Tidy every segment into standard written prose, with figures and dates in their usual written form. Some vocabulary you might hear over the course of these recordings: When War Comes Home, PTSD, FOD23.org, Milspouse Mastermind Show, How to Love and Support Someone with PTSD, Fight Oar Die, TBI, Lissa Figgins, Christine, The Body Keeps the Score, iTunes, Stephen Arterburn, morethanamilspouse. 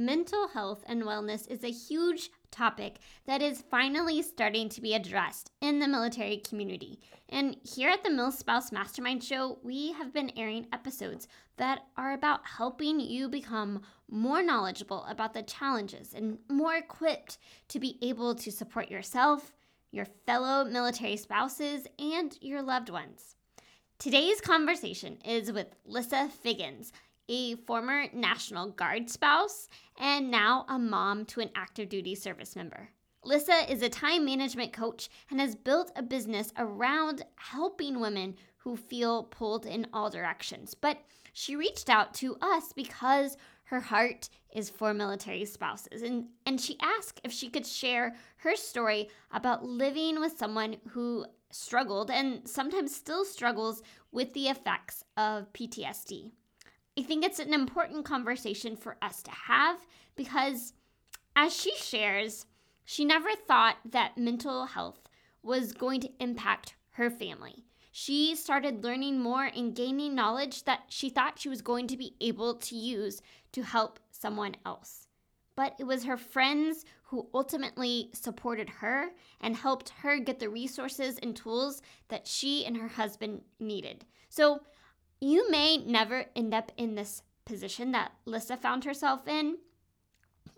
mental health and wellness is a huge topic that is finally starting to be addressed in the military community. And here at the Milspouse Mastermind Show, we have been airing episodes that are about helping you become more knowledgeable about the challenges and more equipped to be able to support yourself, your fellow military spouses, and your loved ones. Today's conversation is with Lissa Figgins, a former National Guard spouse, and now a mom to an active duty service member. Lissa is a time management coach and has built a business around helping women who feel pulled in all directions. But she reached out to us because her heart is for military spouses. And she asked if she could share her story about living with someone who struggled and sometimes still struggles with the effects of PTSD. I think it's an important conversation for us to have because, as she shares, she never thought that mental health was going to impact her family. She started learning more and gaining knowledge that she thought she was going to be able to use to help someone else. But it was her friends who ultimately supported her and helped her get the resources and tools that she and her husband needed. So you may never end up in this position that Lissa found herself in,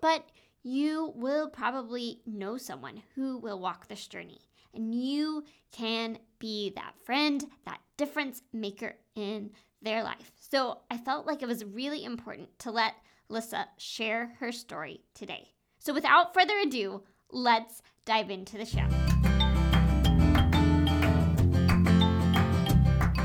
but you will probably know someone who will walk this journey, and you can be that friend, that difference maker in their life. So I felt like it was really important to let Lissa share her story today. So without further ado, let's dive into the show.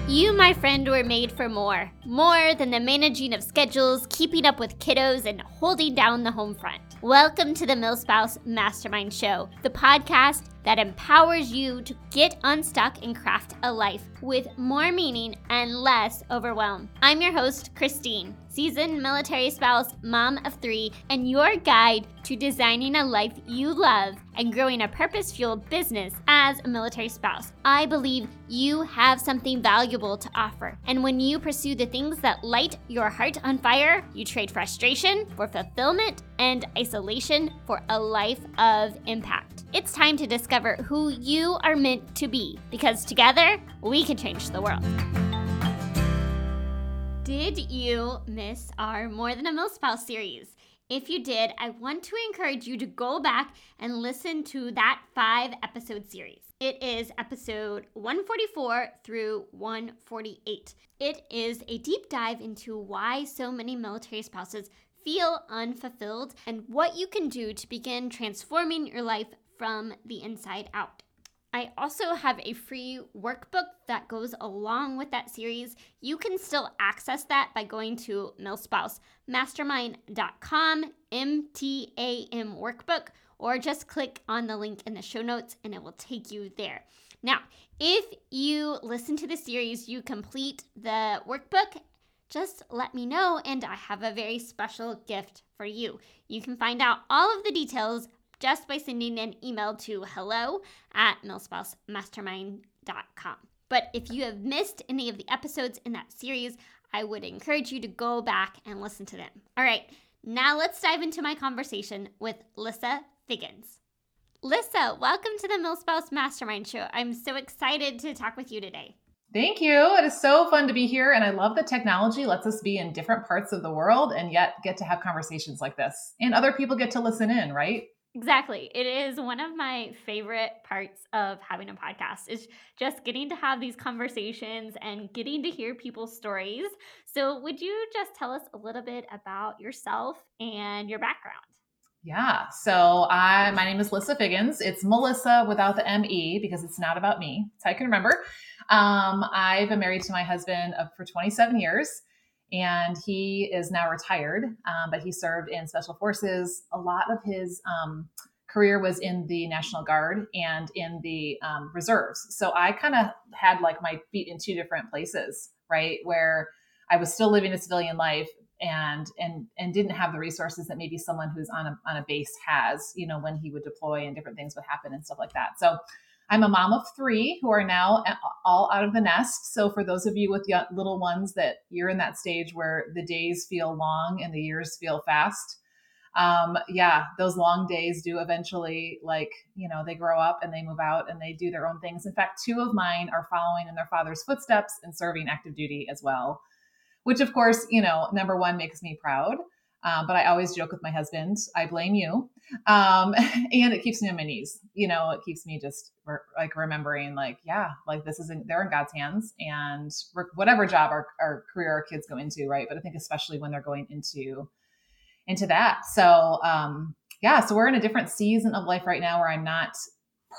You, my friend, were made for more. More than the managing of schedules, keeping up with kiddos, and holding down the home front. Welcome to the Milspouse Mastermind Show, the podcast that empowers you to get unstuck and craft a life with more meaning and less overwhelm. I'm your host, Christine, seasoned military spouse, mom of three, and your guide to designing a life you love and growing a purpose-fueled business as a military spouse. I believe you have something valuable to offer. And when you pursue the things that light your heart on fire, you trade frustration for fulfillment and isolation for a life of impact. It's time to discover who you are meant to be, because together we can change the world. Did you miss our More Than a Milspouse series? If you did, I want to encourage you to go back and listen to that 5-episode series. It is episode 144 through 148. It is a deep dive into why so many military spouses feel unfulfilled and what you can do to begin transforming your life from the inside out. I also have a free workbook that goes along with that series. You can still access that by going to milspousemastermind.com, MTAM workbook, or just click on the link in the show notes and it will take you there. Now, if you listen to the series, you complete the workbook, just let me know and I have a very special gift for you. You can find out all of the details just by sending an email to hello@milspousemastermind.com. But if you have missed any of the episodes in that series, I would encourage you to go back and listen to them. All right, now let's dive into my conversation with Lissa Figgins. Lissa, welcome to the Milspouse Mastermind Show. I'm so excited to talk with you today. Thank you. It is so fun to be here, and I love that technology lets us be in different parts of the world and yet get to have conversations like this. And other people get to listen in, right? Exactly. It is one of my favorite parts of having a podcast, is just getting to have these conversations and getting to hear people's stories. So would you just tell us a little bit about yourself and your background? Yeah. So my name is Lissa Figgins. It's Melissa without the M-E because it's not about me. So I can remember. I've been married to my husband for 27 years. And he is now retired, but he served in Special Forces. A lot of his career was in the National Guard and in the reserves. So I kind of had like my feet in two different places, right? Where I was still living a civilian life and didn't have the resources that maybe someone who's on a base has, you know, when he would deploy and different things would happen and stuff like that. So I'm a mom of three who are now all out of the nest. So for those of you with little ones that you're in that stage where the days feel long and the years feel fast, those long days do eventually, like, you know, they grow up and they move out and they do their own things. In fact, two of mine are following in their father's footsteps and serving active duty as well, which of course, you know, number one, makes me proud. But I always joke with my husband, I blame you. And it keeps me on my knees. You know, it keeps me just remembering they're in God's hands, and whatever job our career, our kids go into. Right. But I think especially when they're going into that. So, so we're in a different season of life right now where I'm not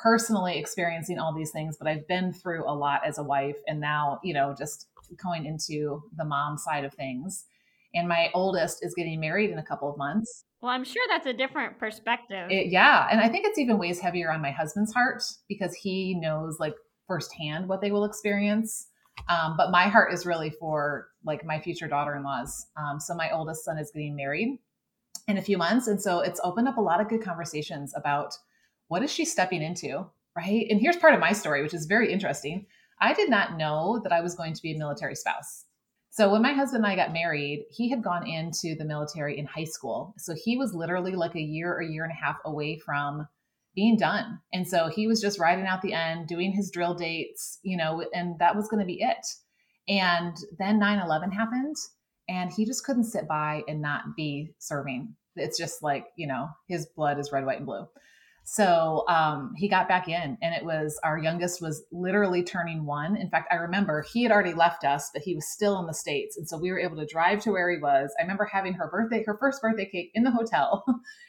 personally experiencing all these things, but I've been through a lot as a wife, and now, you know, just going into the mom side of things. And my oldest is getting married in a couple of months. Well, I'm sure that's a different perspective. And I think it's even weighs heavier on my husband's heart, because he knows firsthand what they will experience. But my heart is really for my future daughter-in-laws. So my oldest son is getting married in a few months. And so it's opened up a lot of good conversations about what is she stepping into, right? And here's part of my story, which is very interesting. I did not know that I was going to be a military spouse. So when my husband and I got married, he had gone into the military in high school. So he was literally a year or year and a half away from being done. And so he was just riding out the end, doing his drill dates, you know, and that was going to be it. And then 9/11 happened, and he just couldn't sit by and not be serving. It's just his blood is red, white, and blue. So he got back in, and it was, our youngest was literally turning one. In fact, I remember he had already left us, but he was still in the States. And so we were able to drive to where he was. I remember having her first birthday cake in the hotel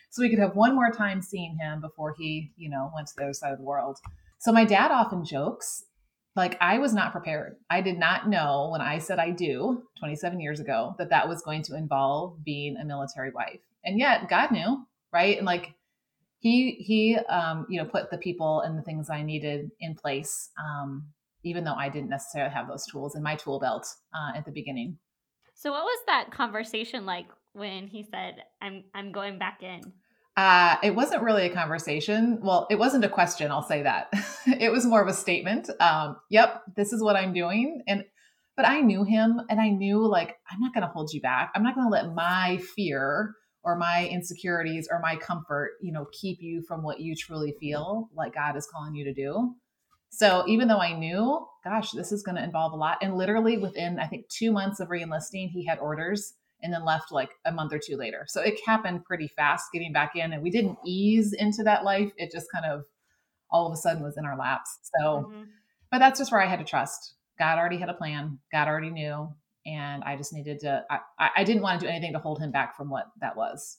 so we could have one more time seeing him before he, you know, went to the other side of the world. So my dad often jokes, I was not prepared. I did not know when I said I do 27 years ago that was going to involve being a military wife. And yet God knew, right? And He put the people and the things I needed in place, even though I didn't necessarily have those tools in my tool belt at the beginning. So what was that conversation like when he said, I'm going back in? It wasn't really a conversation. Well, it wasn't a question, I'll say that. It was more of a statement. Yep, this is what I'm doing. But I knew him, and I knew I'm not going to hold you back. I'm not going to let my fear or my insecurities or my comfort, you know, keep you from what you truly feel like God is calling you to do. So even though I knew, gosh, this is going to involve a lot. And literally within, I think 2 months of re-enlisting, he had orders and then left a month or two later. So it happened pretty fast getting back in, and we didn't ease into that life. It just kind of all of a sudden was in our laps. So, But that's just where I had to trust. God already had a plan. God already knew. And I just needed to, I didn't want to do anything to hold him back from what that was.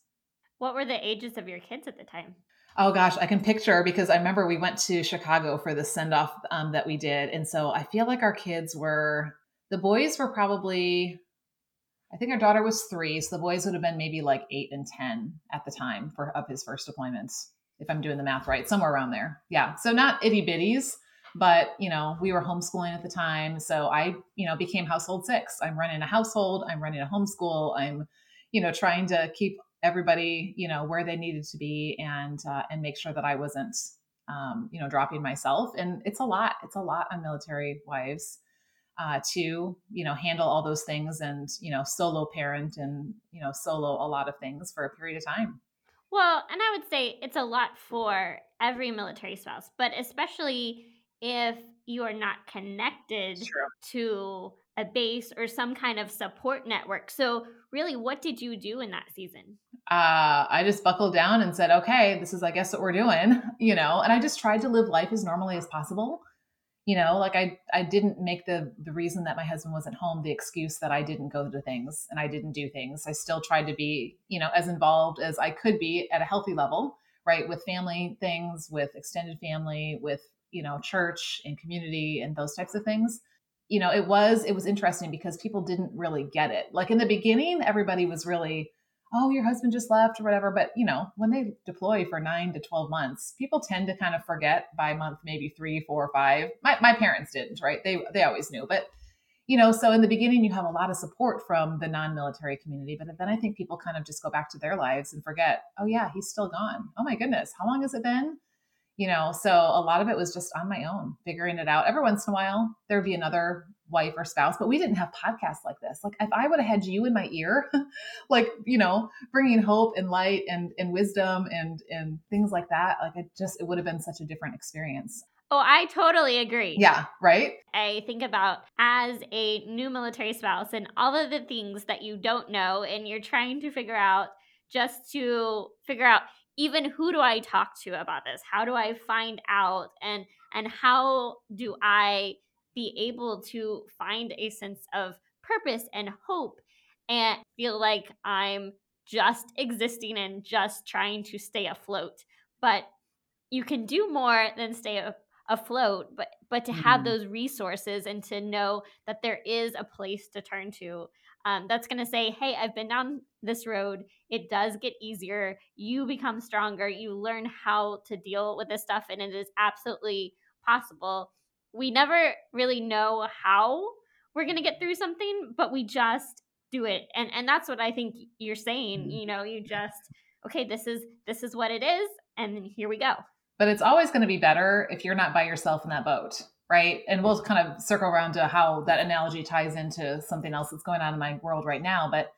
What were the ages of your kids at the time? Oh gosh, I can picture, because I remember we went to Chicago for the send-off that we did. And so I feel like our kids were, the boys were probably, I think our daughter was 3. So the boys would have been maybe 8 and 10 at the time of his first deployments, if I'm doing the math right, somewhere around there. Yeah. So not itty bitties. But, you know, we were homeschooling at the time. So I, you know, became household 6. I'm running a household. I'm running a homeschool. I'm, you know, trying to keep everybody, you know, where they needed to be, and make sure that I wasn't, you know, dropping myself. And it's a lot. It's a lot on military wives to, you know, handle all those things, and, you know, solo parent, and, you know, solo a lot of things for a period of time. Well, and I would say it's a lot for every military spouse, but especially if you are not connected to a base or some kind of support network. So really, what did you do in that season? I just buckled down and said, okay, this is, I guess, what we're doing, you know, and I just tried to live life as normally as possible. You know, I didn't make the reason that my husband wasn't home the excuse that I didn't go to things and I didn't do things. I still tried to be, you know, as involved as I could be at a healthy level, right? With family things, with extended family, with, you know, church and community and those types of things. You know, it was interesting because people didn't really get it. Like in the beginning, everybody was really, oh, your husband just left or whatever. But you know, when they deploy for 9 to 12 months, people tend to kind of forget by month, maybe 3, 4, 5. My parents didn't, right? They always knew, but you know, so in the beginning you have a lot of support from the non-military community, but then I think people kind of just go back to their lives and forget, oh yeah, he's still gone. Oh my goodness. How long has it been? you know, so a lot of it was just on my own, figuring it out. Every once in a while, there'd be another wife or spouse, but we didn't have podcasts like this. Like if I would have had you in my ear, like, you know, bringing hope and light and wisdom and things like that, like it would have been such a different experience. Oh, I totally agree. Yeah, right? I think about as a new military spouse and all of the things that you don't know and you're trying to figure out just to figure out even who do I talk to about this? How do I find out? And how do I be able to find a sense of purpose and hope and feel like I'm just existing and just trying to stay afloat? But you can do more than stay afloat, but to have those resources and to know that there is a place to turn to that's going to say, hey, I've been down this road. It does get easier. You become stronger. You learn how to deal with this stuff, and it is absolutely possible. We never really know how we're going to get through something, but we just do it. And that's what I think you're saying. You know, you just, okay, this is what it is. And then here we go. But it's always going to be better if you're not by yourself in that boat, right? And we'll kind of circle around to how that analogy ties into something else that's going on in my world right now. But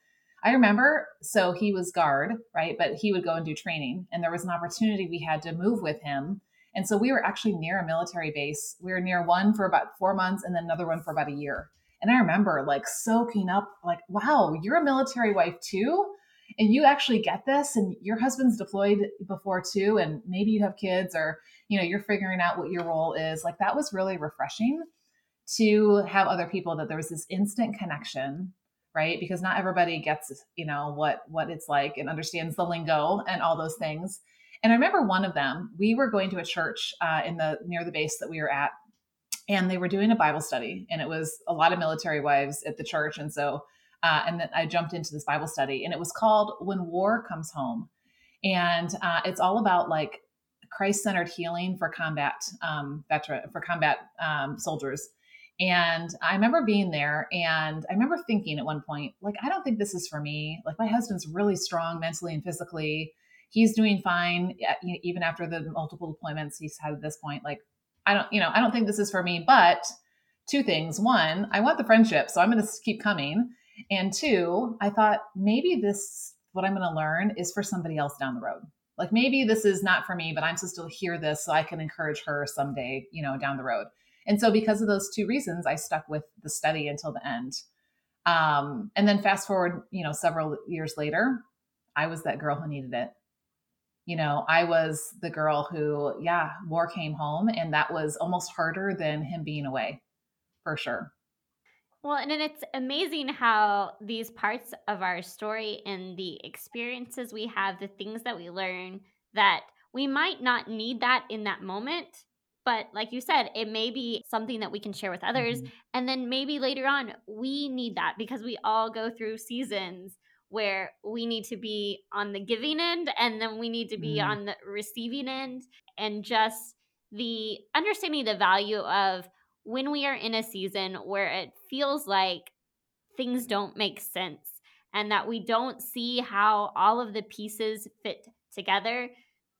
I remember, so he was guard, right? But he would go and do training. And there was an opportunity we had to move with him. And so we were actually near a military base. We were near one for about 4 months and then another one for about a year. And I remember like soaking up like, wow, you're a military wife too? And you actually get this, and your husband's deployed before too, and maybe you have kids, or, you know, you're figuring out what your role is. Like that was really refreshing to have other people, that there was this instant connection, right? Because not everybody gets, you know, what it's like and understands the lingo and all those things. And I remember one of them, we were going to a church near the base that we were at, and they were doing a Bible study, and it was a lot of military wives at the church. And so and then I jumped into this Bible study, and it was called When War Comes Home. And it's all about like Christ-centered healing for combat soldiers. And I remember being there, and I remember thinking at one point, like, I don't think this is for me. Like my husband's really strong mentally and physically. He's doing fine. Even after the multiple deployments he's had at this point, like, I don't think this is for me, but two things. One, I want the friendship, so I'm going to keep coming. And two, I thought maybe this, what I'm going to learn is for somebody else down the road. Like maybe this is not for me, but I'm supposed to hear this so I can encourage her someday, you know, down the road. And so because of those two reasons, I stuck with the study until the end. And then fast forward, you know, several years later, I was that girl who needed it. You know, I was the girl who, war came home, and that was almost harder than him being away, for sure. Well, and then it's amazing how these parts of our story and the experiences we have, the things that we learn, that we might not need that in that moment. But like you said, it may be something that we can share with others. Mm-hmm. And then maybe later on, we need that, because we all go through seasons where we need to be on the giving end, and then we need to be on the receiving end. And just the understanding the value of when we are in a season where it feels like things don't make sense and that we don't see how all of the pieces fit together,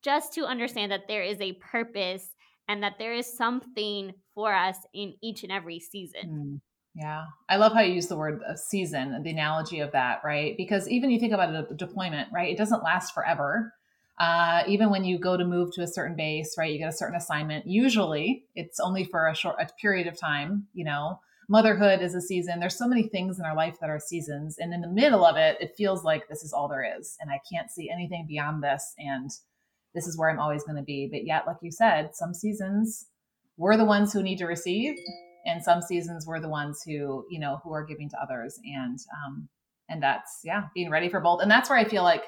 just to understand that there is a purpose and that there is something for us in each and every season. Yeah. I love how you use the word season, the analogy of that, right? Because even you think about a deployment, right? It doesn't last forever. Even when you go to move to a certain base, right, you get a certain assignment. Usually it's only for a period of time, you know, motherhood is a season. There's so many things in our life that are seasons. And in the middle of it, it feels like this is all there is. And I can't see anything beyond this. And this is where I'm always going to be. But yet, like you said, some seasons we're the ones who need to receive. And some seasons we're the ones who, you know, who are giving to others. And that's, being ready for both. And that's where I feel like,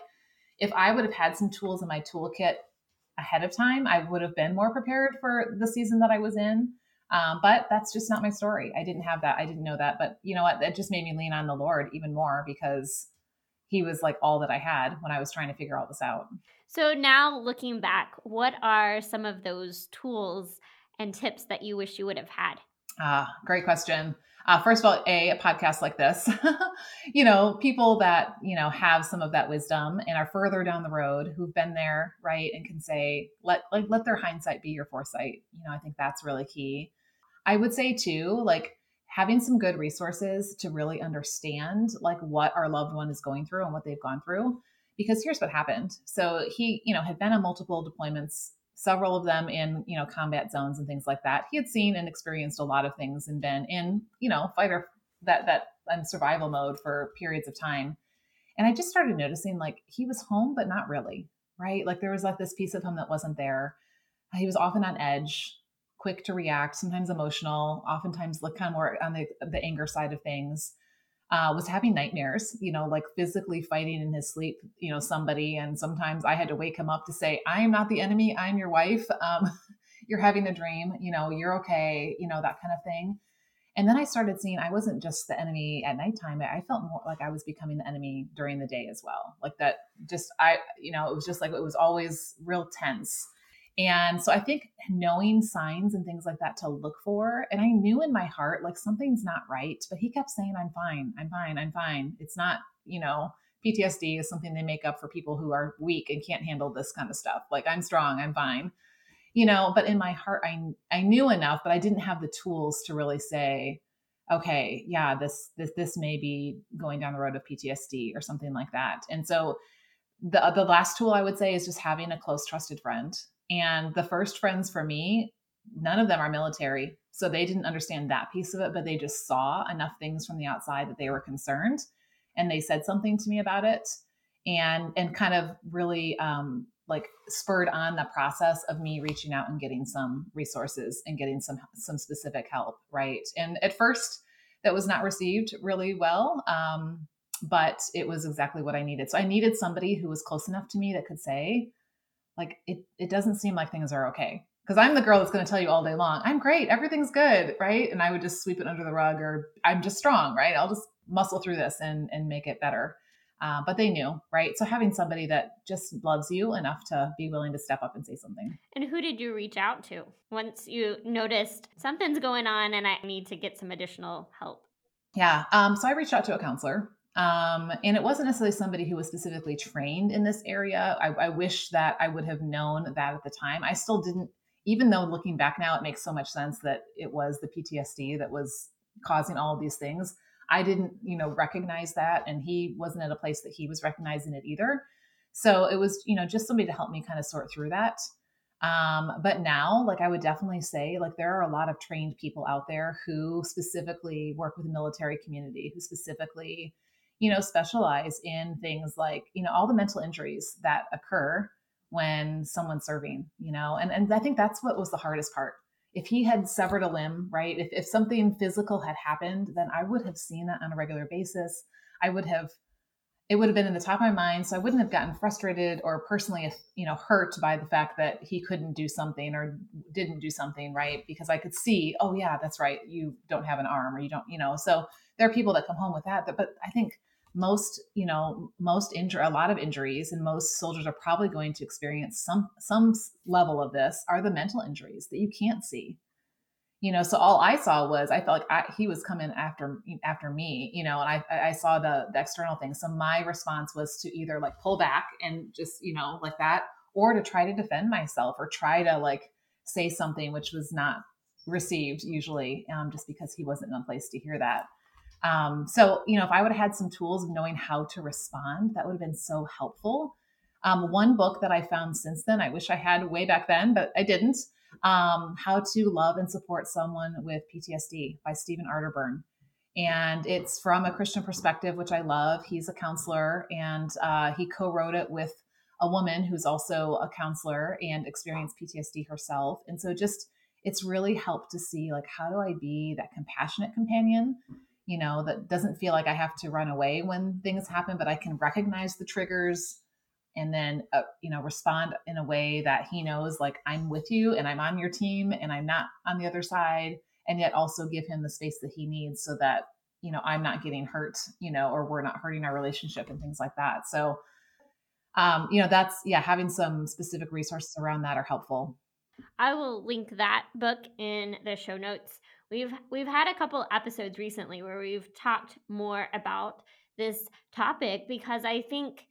if I would have had some tools in my toolkit ahead of time, I would have been more prepared for the season that I was in. But that's just not my story. I didn't have that. I didn't know that. But you know what? That just made me lean on the Lord even more, because he was like all that I had when I was trying to figure all this out. So now looking back, what are some of those tools and tips that you wish you would have had? Great question. First of all, a podcast like this, you know, people that, you know, have some of that wisdom and are further down the road, who've been there, right, and can say, let their hindsight be your foresight. You know, I think that's really key. I would say too, like having some good resources to really understand like what our loved one is going through and what they've gone through, because here's what happened. So he, you know, had been on multiple deployments, several of them in, you know, combat zones and things like that. He had seen and experienced a lot of things and been in, you know, fight or survival mode for periods of time. And I just started noticing like he was home, but not really, right? Like there was like this piece of him that wasn't there. He was often on edge, quick to react, sometimes emotional, oftentimes like kind of more on the anger side of things. Was having nightmares, you know, like physically fighting in his sleep, you know, somebody. And sometimes I had to wake him up to say, I am not the enemy. I'm your wife. You're having a dream, you know, you're okay. You know, that kind of thing. And then I started seeing, I wasn't just the enemy at nighttime. I felt more like I was becoming the enemy during the day as well. Like that just, it was just like, it was always real tense. And so I think knowing signs and things like that to look for. And I knew in my heart, like something's not right, but he kept saying, I'm fine, I'm fine, I'm fine. It's not, you know, PTSD is something they make up for people who are weak and can't handle this kind of stuff. Like I'm strong, I'm fine, you know, but in my heart, I knew enough, but I didn't have the tools to really say, okay, yeah, this may be going down the road of PTSD or something like that. And so the last tool I would say is just having a close, trusted friend. And the first friends for me, none of them are military. So they didn't understand that piece of it, but they just saw enough things from the outside that they were concerned. And they said something to me about it and kind of really like spurred on the process of me reaching out and getting some resources and getting some specific help. Right. And at first that was not received really well. But it was exactly what I needed. So I needed somebody who was close enough to me that could say, like, it doesn't seem like things are okay. Cause I'm the girl that's going to tell you all day long, I'm great. Everything's good. Right. And I would just sweep it under the rug, or I'm just strong. Right. I'll just muscle through this and make it better. But they knew. Right. So having somebody that just loves you enough to be willing to step up and say something. And who did you reach out to once you noticed something's going on and I need to get some additional help? Yeah. So I reached out to a counselor. And it wasn't necessarily somebody who was specifically trained in this area. I wish that I would have known that at the time. I still didn't, even though looking back now, it makes so much sense that it was the PTSD that was causing all of these things. I didn't, you know, recognize that. And he wasn't at a place that he was recognizing it either. So it was, you know, just somebody to help me kind of sort through that. But now, like, I would definitely say, like, there are a lot of trained people out there who specifically work with the military community, who specifically, you know, specialize in things like, you know, all the mental injuries that occur when someone's serving, you know, and I think that's what was the hardest part. If he had severed a limb, right, if something physical had happened, then I would have seen that on a regular basis. It would have been in the top of my mind. So I wouldn't have gotten frustrated or personally, you know, hurt by the fact that he couldn't do something or didn't do something, right? Because I could see, oh yeah, that's right. You don't have an arm, or you don't, you know, so there are people that come home with that, but I think most, you know, a lot of injuries, and most soldiers are probably going to experience some level of this, are the mental injuries that you can't see, you know? So all I saw was, I felt like he was coming after me, you know, and I saw the external thing. So my response was to either like pull back and just, you know, like that, or to try to defend myself or try to like say something, which was not received usually, just because he wasn't in a place to hear that. So, you know, if I would have had some tools of knowing how to respond, that would have been so helpful. One book that I found since then, I wish I had way back then, but I didn't, How to Love and Support Someone with PTSD by Stephen Arterburn. And it's from a Christian perspective, which I love. He's a counselor, and he co-wrote it with a woman who's also a counselor and experienced PTSD herself. And so just, it's really helped to see, like, how do I be that compassionate companion, you know, that doesn't feel like I have to run away when things happen, but I can recognize the triggers and then, you know, respond in a way that he knows, like, I'm with you and I'm on your team and I'm not on the other side, and yet also give him the space that he needs so that, you know, I'm not getting hurt, you know, or we're not hurting our relationship and things like that. So, you know, that's, yeah, having some specific resources around that are helpful. I will link that book in the show notes. We've had a couple episodes recently where we've talked more about this topic, because I think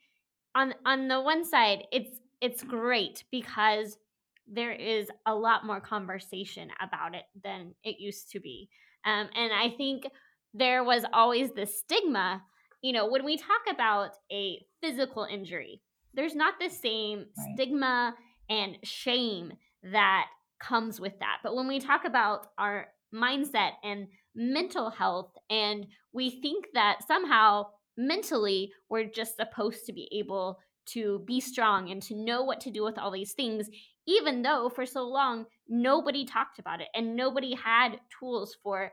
on the one side, it's great because there is a lot more conversation about it than it used to be. And I think there was always this stigma, you know, when we talk about a physical injury, there's not the same stigma and shame that comes with that. But when we talk about our mindset and mental health, and we think that somehow mentally we're just supposed to be able to be strong and to know what to do with all these things, even though for so long nobody talked about it and nobody had tools for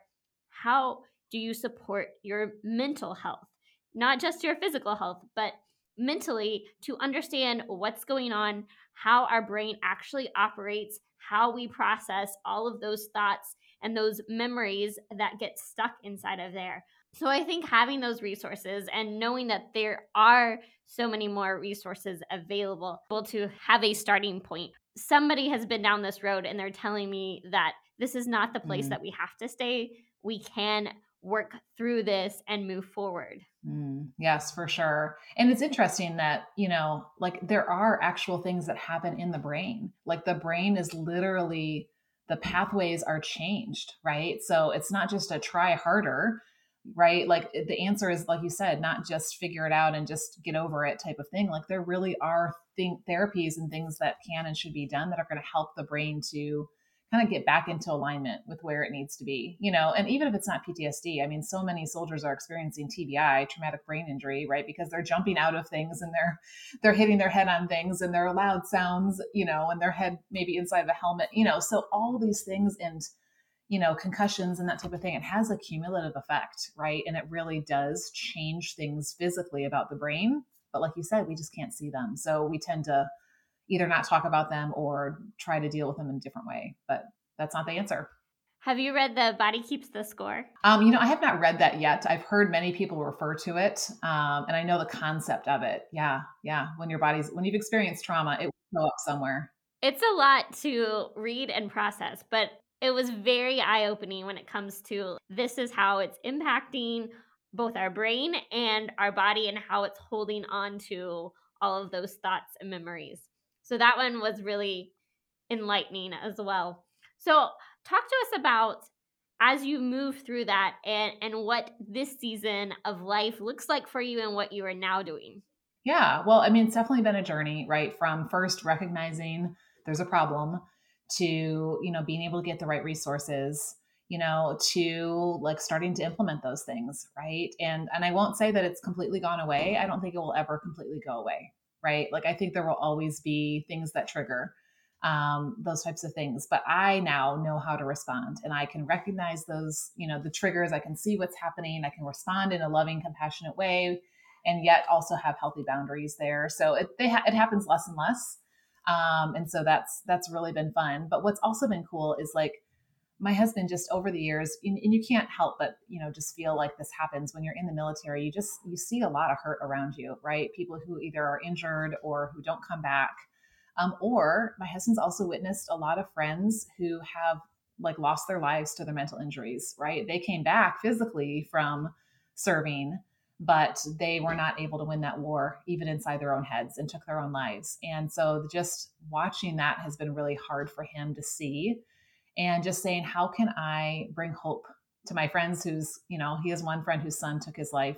how do you support your mental health, not just your physical health, but mentally, to understand what's going on, how our brain actually operates, how we process all of those thoughts and those memories that get stuck inside of there. So I think having those resources and knowing that there are so many more resources available to have a starting point. Somebody has been down this road and they're telling me that this is not the place that we have to stay. We can work through this and move forward. Yes, for sure. And it's interesting that, you know, like there are actual things that happen in the brain. Like the brain is literally, the pathways are changed, right? So it's not just a try harder, right? Like the answer is, like you said, not just figure it out and just get over it type of thing. Like there really are therapies and things that can and should be done that are going to help the brain to kind of get back into alignment with where it needs to be, you know. And even if it's not PTSD, I mean, so many soldiers are experiencing TBI, traumatic brain injury, right? Because they're jumping out of things and they're hitting their head on things and they're loud sounds, you know, and their head maybe inside of a helmet, you know, so all these things and, you know, concussions and that type of thing, it has a cumulative effect, right? And it really does change things physically about the brain. But like you said, we just can't see them. So we tend to either not talk about them or try to deal with them in a different way, but that's not the answer. Have you read The Body Keeps the Score? You know, I have not read that yet. I've heard many people refer to it, and I know the concept of it. Yeah. When you've experienced trauma, it will show up somewhere. It's a lot to read and process, but it was very eye-opening when it comes to this is how it's impacting both our brain and our body and how it's holding on to all of those thoughts and memories. So that one was really enlightening as well. So talk to us about, as you move through that and what this season of life looks like for you and what you are now doing. Yeah, well, I mean, it's definitely been a journey, right? From first recognizing there's a problem to, you know, being able to get the right resources, you know, to like starting to implement those things, right? And I won't say that it's completely gone away. I don't think it will ever completely go away. Right? Like I think there will always be things that trigger those types of things, but I now know how to respond and I can recognize those, you know, the triggers, I can see what's happening. I can respond in a loving, compassionate way and yet also have healthy boundaries there. So it happens less and less. And so that's really been fun. But what's also been cool is like my husband just over the years, and you can't help but, you know, just feel like this happens when you're in the military, you see a lot of hurt around you, right? People who either are injured or who don't come back. Or my husband's also witnessed a lot of friends who have like lost their lives to their mental injuries, right? They came back physically from serving, but they were not able to win that war, even inside their own heads, and took their own lives. And so just watching that has been really hard for him to see. And just saying, how can I bring hope to my friends who's, you know, he has one friend whose son took his life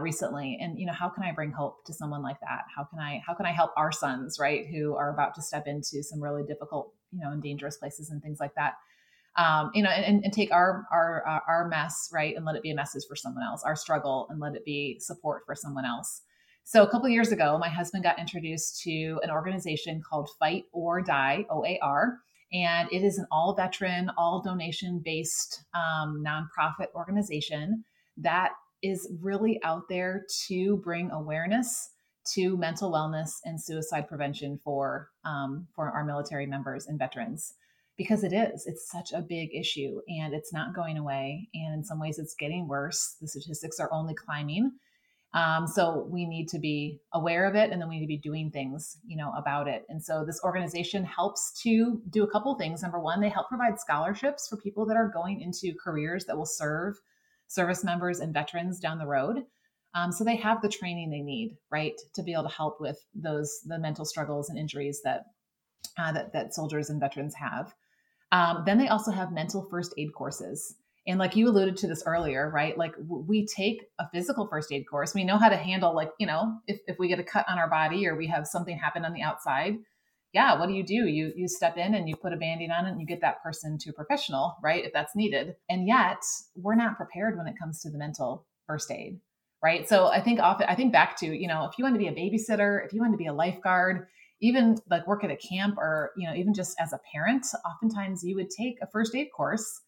recently. And, you know, how can I bring hope to someone like that? How can I help our sons, right, who are about to step into some really difficult, you know, and dangerous places and things like that, you know, and take our mess, right, and let it be a message for someone else, our struggle, and let it be support for someone else. So a couple of years ago, my husband got introduced to an organization called Fight Oar Die, OAR. And it is an all-veteran, all-donation-based nonprofit organization that is really out there to bring awareness to mental wellness and suicide prevention for our military members and veterans, because it's such a big issue and it's not going away. And in some ways, it's getting worse. The statistics are only climbing. So we need to be aware of it, and then we need to be doing things, you know, about it. And so this organization helps to do a couple things. Number one, they help provide scholarships for people that are going into careers that will serve service members and veterans down the road. So they have the training they need, right, to be able to help with those, the mental struggles and injuries that that soldiers and veterans have. Then they also have mental first aid courses. And like you alluded to this earlier, right? Like we take a physical first aid course. We know how to handle, like, you know, if we get a cut on our body or we have something happen on the outside, yeah, what do? You step in and you put a Band-Aid on it and you get that person to a professional, right? If that's needed. And yet we're not prepared when it comes to the mental first aid, right? So I think back to, you know, if you want to be a babysitter, if you want to be a lifeguard, even like work at a camp or, you know, even just as a parent, oftentimes you would take a first aid course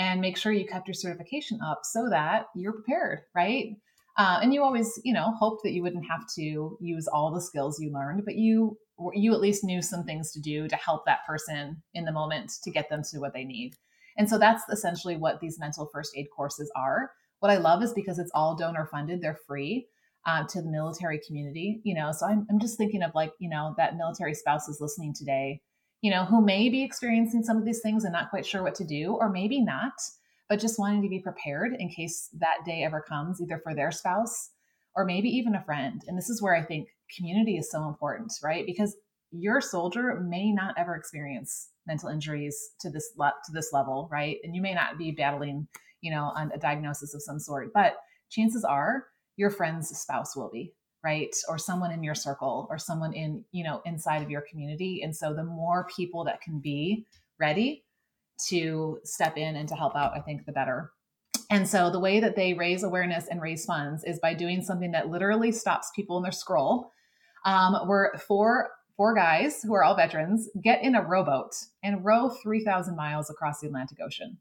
and make sure you kept your certification up so that you're prepared, right? And you always, you know, hoped that you wouldn't have to use all the skills you learned, but you at least knew some things to do to help that person in the moment to get them to what they need. And so that's essentially what these mental first aid courses are. What I love is because it's all donor funded, they're free to the military community, you know? So I'm just thinking of, like, you know, that military spouse is listening today, you know, who may be experiencing some of these things and not quite sure what to do, or maybe not, but just wanting to be prepared in case that day ever comes, either for their spouse or maybe even a friend. And this is where I think community is so important, right? Because your soldier may not ever experience mental injuries to this level, right? And you may not be battling, you know, on a diagnosis of some sort, but chances are your friend's spouse will be, right? Or someone in your circle or someone in, you know, inside of your community. And so the more people that can be ready to step in and to help out, I think the better. And so the way that they raise awareness and raise funds is by doing something that literally stops people in their scroll. We're four guys who are all veterans get in a rowboat and row 3,000 miles across the Atlantic Ocean.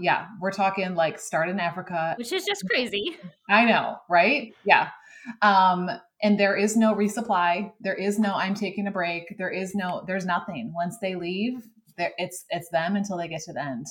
Yeah, we're talking like start in Africa, which is just crazy. I know, right? Yeah. And there is no resupply. There is no, I'm taking a break. There's nothing. Once they leave, it's them until they get to the end.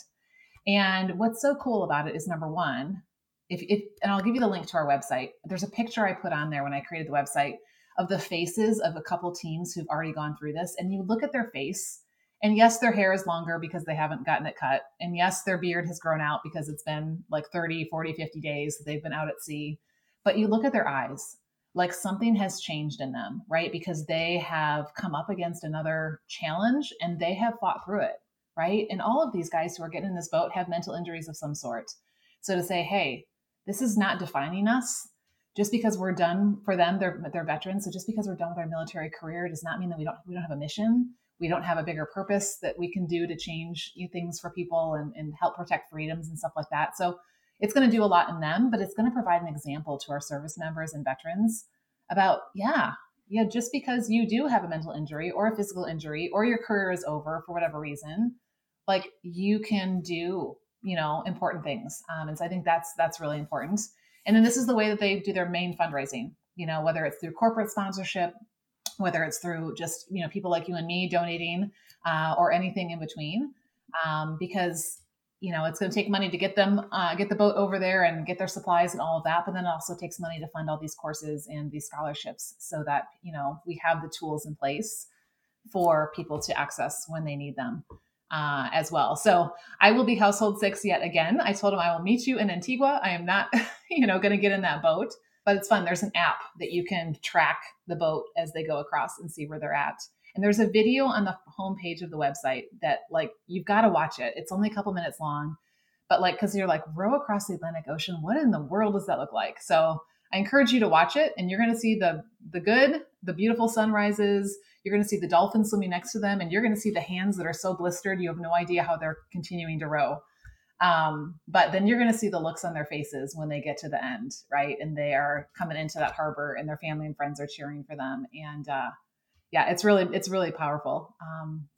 And what's so cool about it is, number one, and I'll give you the link to our website. There's a picture I put on there when I created the website of the faces of a couple teams who've already gone through this. And you look at their face, and yes, their hair is longer because they haven't gotten it cut. And yes, their beard has grown out because it's been like 30, 40, 50 days that they've been out at sea. But you look at their eyes, like something has changed in them, right? Because they have come up against another challenge and they have fought through it, right? And all of these guys who are getting in this boat have mental injuries of some sort. So to say, hey, this is not defining us. Just because we're done for them, they're veterans. So just because we're done with our military career does not mean that we don't have a mission. We don't have a bigger purpose that we can do to change things for people and help protect freedoms and stuff like that. So it's going to do a lot in them, but it's going to provide an example to our service members and veterans about, yeah, just because you do have a mental injury or a physical injury or your career is over for whatever reason, like you can do, you know, important things. And so I think that's really important. And then this is the way that they do their main fundraising, you know, whether it's through corporate sponsorship, whether it's through just, you know, people like you and me donating or anything in between, because, you know, it's going to take money to get them, get the boat over there and get their supplies and all of that. But then it also takes money to fund all these courses and these scholarships so that, you know, we have the tools in place for people to access when they need them as well. So I will be household 6 yet again. I told him I will meet you in Antigua. I am not, you know, going to get in that boat. But it's fun. There's an app that you can track the boat as they go across and see where they're at. And there's a video on the homepage of the website that, like, you've got to watch it. It's only a couple minutes long, but like, cause you're like, row across the Atlantic Ocean. What in the world does that look like? So I encourage you to watch it, and you're going to see the good, the beautiful sunrises. You're going to see the dolphins swimming next to them, and you're going to see the hands that are so blistered. You have no idea how they're continuing to row. But then you're going to see the looks on their faces when they get to the end, right? And they are coming into that harbor, and their family and friends are cheering for them. And, yeah, it's really powerful,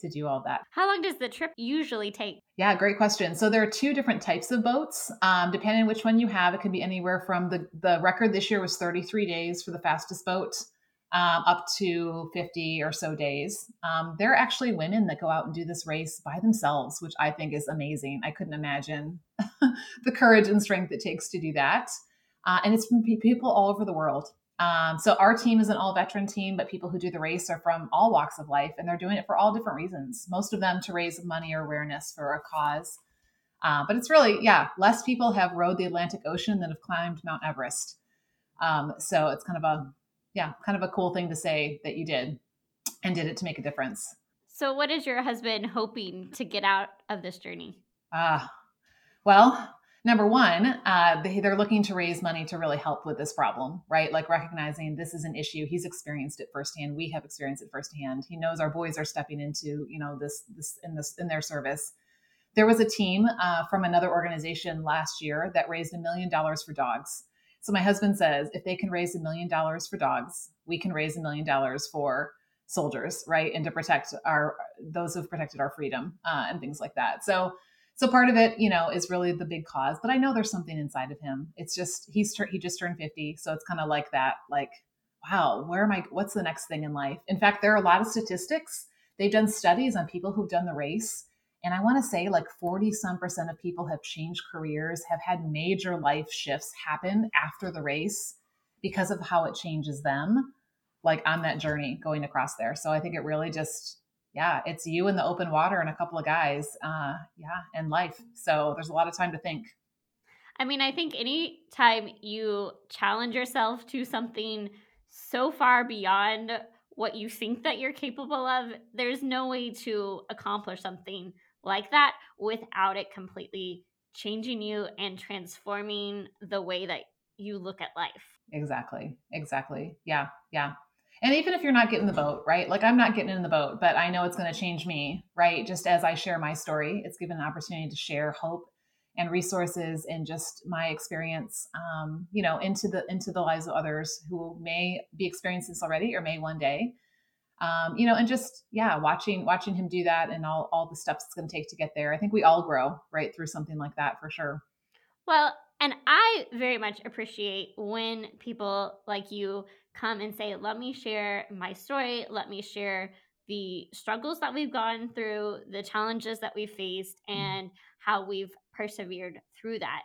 to do all that. How long does the trip usually take? Yeah, great question. So there are two different types of boats. Depending on which one you have, it can be anywhere from the record this year was 33 days for the fastest boat, up to 50 or so days. There are actually women that go out and do this race by themselves, which I think is amazing. I couldn't imagine the courage and strength it takes to do that. And it's from people all over the world. So our team is an all veteran team, but people who do the race are from all walks of life, and they're doing it for all different reasons. Most of them to raise money or awareness for a cause. But it's really, less people have rode the Atlantic Ocean than have climbed Mount Everest. So it's kind of a cool thing to say that you did and did it to make a difference. So what is your husband hoping to get out of this journey? Well, number one, they're looking to raise money to really help with this problem, right? Like recognizing this is an issue. He's experienced it firsthand. We have experienced it firsthand. He knows our boys are stepping into, this in their service. There was a team from another organization last year that raised $1 million for dogs. So my husband says, if they can raise $1 million for dogs, we can raise $1 million for soldiers, right? And to protect those who've protected our freedom and things like that. So part of it, is really the big cause, but I know there's something inside of him. It's just, he just turned 50. So it's kind of like that, like, wow, what's the next thing in life? In fact, there are a lot of statistics. They've done studies on people who've done the race. And I want to say like 40% of people have changed careers, have had major life shifts happen after the race because of how it changes them, like on that journey going across there. So I think it really just, it's you in the open water and a couple of guys, and life. So there's a lot of time to think. I mean, I think any time you challenge yourself to something so far beyond what you think that you're capable of, there's no way to accomplish something like that without it completely changing you and transforming the way that you look at life. Exactly. Yeah. And even if you're not getting the boat, right? Like I'm not getting in the boat, but I know it's going to change me, right? Just as I share my story, it's given an opportunity to share hope and resources and just my experience, into the lives of others who may be experiencing this already or may one day, and just, watching him do that and all the steps it's going to take to get there. I think we all grow right through something like that for sure. Well, and I very much appreciate when people like you come and say, let me share my story. Let me share the struggles that we've gone through, the challenges that we've faced, and how we've persevered through that.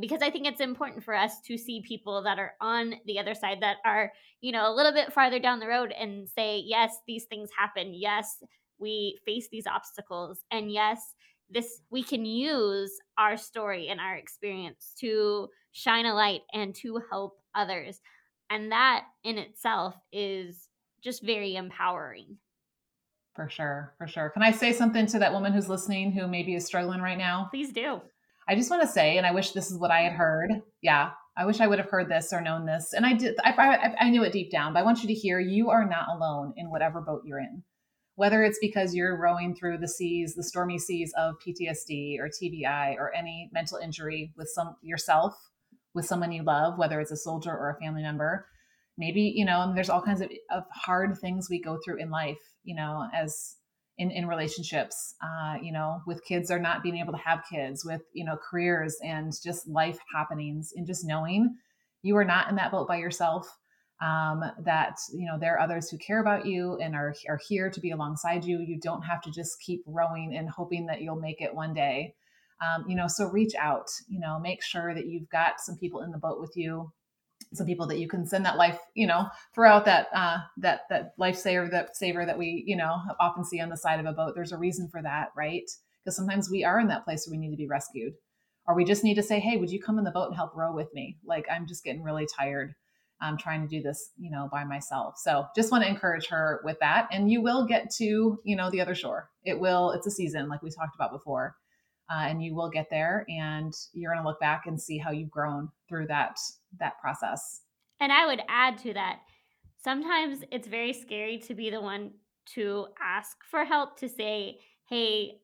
Because I think it's important for us to see people that are on the other side that are, a little bit farther down the road and say, yes, these things happen. Yes, we face these obstacles. And yes, we can use our story and our experience to shine a light and to help others. And that in itself is just very empowering. For sure. Can I say something to that woman who's listening who maybe is struggling right now? Please do. I just want to say, and I wish this is what I had heard. Yeah. I wish I would have heard this or known this. And I did. I knew it deep down, but I want you to hear you are not alone in whatever boat you're in. Whether it's because you're rowing through the stormy seas of PTSD or TBI or any mental injury with yourself, with someone you love, whether it's a soldier or a family member, maybe, there's all kinds of hard things we go through in life, as in relationships, with kids or not being able to have kids, with, careers and just life happenings, and just knowing you are not in that boat by yourself. That, there are others who care about you and are here to be alongside you. You don't have to just keep rowing and hoping that you'll make it one day. So reach out, make sure that you've got some people in the boat with you, some people that you can send that life, throughout that lifesaver, that saver that we, often see on the side of a boat. There's a reason for that, right? Because sometimes we are in that place where we need to be rescued, or we just need to say, hey, would you come in the boat and help row with me? Like, I'm just getting really tired. I'm trying to do this, by myself. So just want to encourage her with that. And you will get to, the other shore. It's a season like we talked about before, and you will get there, and you're going to look back and see how you've grown through that process. And I would add to that, sometimes it's very scary to be the one to ask for help, to say, hey,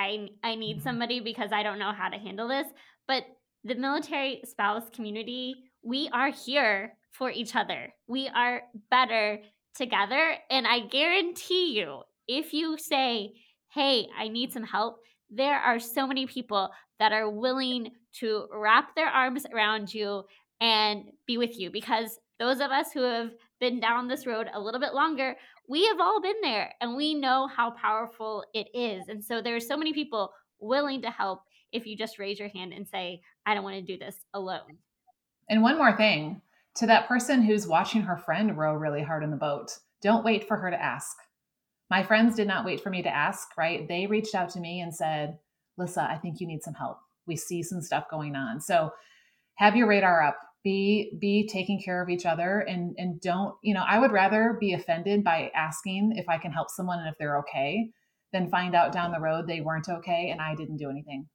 I need somebody because I don't know how to handle this. But the military spouse community, we are here for each other. We are better together. And I guarantee you, if you say, hey, I need some help, there are so many people that are willing to wrap their arms around you and be with you. Because those of us who have been down this road a little bit longer, we have all been there, and we know how powerful it is. And so there are so many people willing to help if you just raise your hand and say, I don't want to do this alone. And one more thing, to that person who's watching her friend row really hard in the boat, don't wait for her to ask. My friends did not wait for me to ask, right? They reached out to me and said, Lissa, I think you need some help. We see some stuff going on. So have your radar up, be taking care of each other, and don't, I would rather be offended by asking if I can help someone and if they're okay, than find out down the road they weren't okay and I didn't do anything.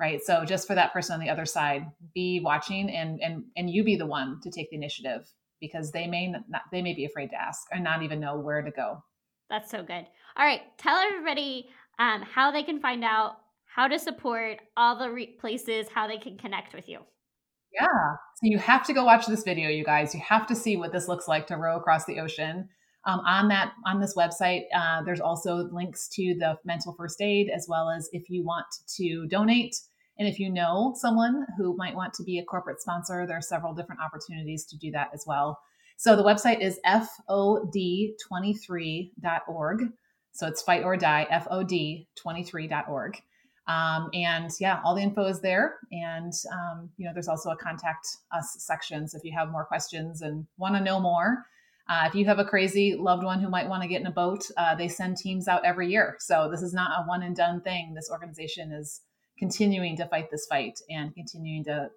Right. So just for that person on the other side, be watching and you be the one to take the initiative, because they may be afraid to ask or not even know where to go. That's so good. All right. Tell everybody how they can find out how to support, all the places, how they can connect with you. Yeah. So you have to go watch this video, you guys. You have to see what this looks like to row across the ocean. On this website, there's also links to the mental first aid, as well as if you want to donate. And if you know someone who might want to be a corporate sponsor, there are several different opportunities to do that as well. So the website is FOD23.org. So it's Fight Oar Die, FOD23.org. And yeah, all the info is there. And, there's also a contact us section. So if you have more questions and want to know more, if you have a crazy loved one who might want to get in a boat, they send teams out every year. So this is not a one and done thing. This organization is continuing to fight this fight and continuing to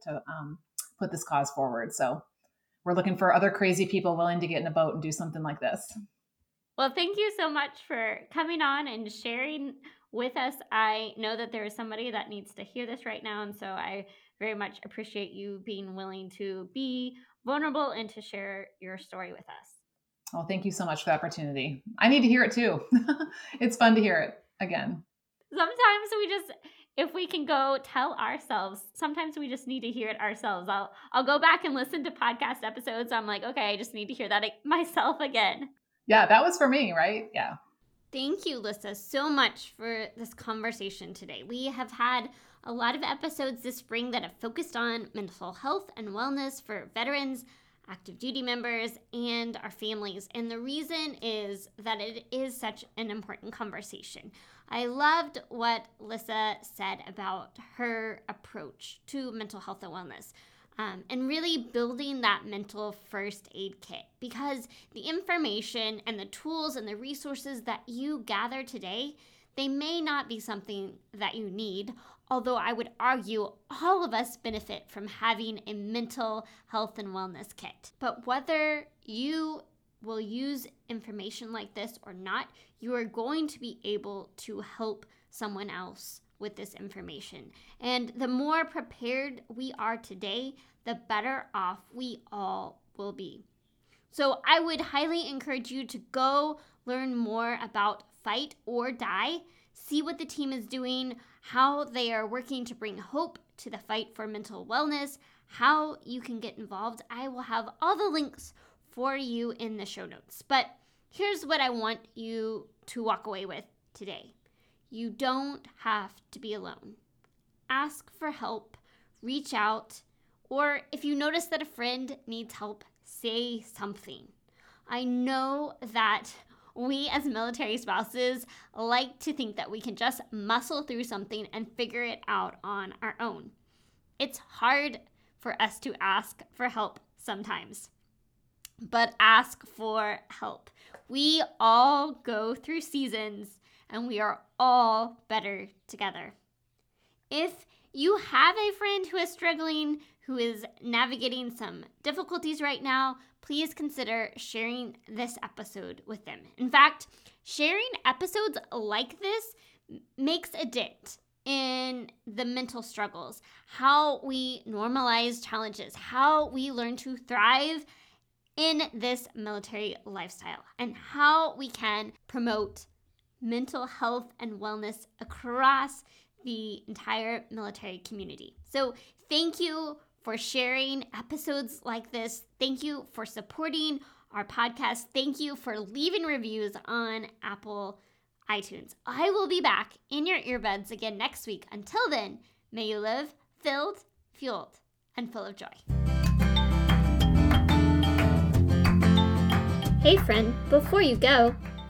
put this cause forward. So we're looking for other crazy people willing to get in a boat and do something like this. Well, thank you so much for coming on and sharing with us. I know that there is somebody that needs to hear this right now. And so I very much appreciate you being willing to be vulnerable and to share your story with us. Well, thank you so much for the opportunity. I need to hear it too. It's fun to hear it again. Sometimes if we can go tell ourselves, sometimes we just need to hear it ourselves. I'll go back and listen to podcast episodes. I'm like, okay, I just need to hear that myself again. Yeah, that was for me, right? Yeah. Thank you, Lissa, so much for this conversation today. We have had a lot of episodes this spring that have focused on mental health and wellness for veterans, active duty members, and our families. And the reason is that it is such an important conversation. I loved what Lissa said about her approach to mental health and wellness, and really building that mental first aid kit, because the information and the tools and the resources that you gather today, they may not be something that you need, although I would argue all of us benefit from having a mental health and wellness kit. But whether you will use information like this or not, you are going to be able to help someone else with this information. And the more prepared we are today, the better off we all will be. So I would highly encourage you to go learn more about Fight Oar Die, see what the team is doing, how they are working to bring hope to the fight for mental wellness, how you can get involved. I will have all the links for you in the show notes. But here's what I want you to walk away with today. You don't have to be alone. Ask for help, reach out, or if you notice that a friend needs help, say something. I know that we as military spouses like to think that we can just muscle through something and figure it out on our own. It's hard for us to ask for help sometimes, but ask for help. We all go through seasons and we are all better together. If you have a friend who is struggling, who is navigating some difficulties right now, please consider sharing this episode with them. In fact, sharing episodes like this makes a dent in the mental struggles, how we normalize challenges, how we learn to thrive in this military lifestyle, and how we can promote mental health and wellness across the entire military community. So thank you for sharing episodes like this. Thank you for supporting our podcast. Thank you for leaving reviews on Apple iTunes. I will be back in your earbuds again next week. Until then, may you live filled, fueled, and full of joy. Hey friend, before you go,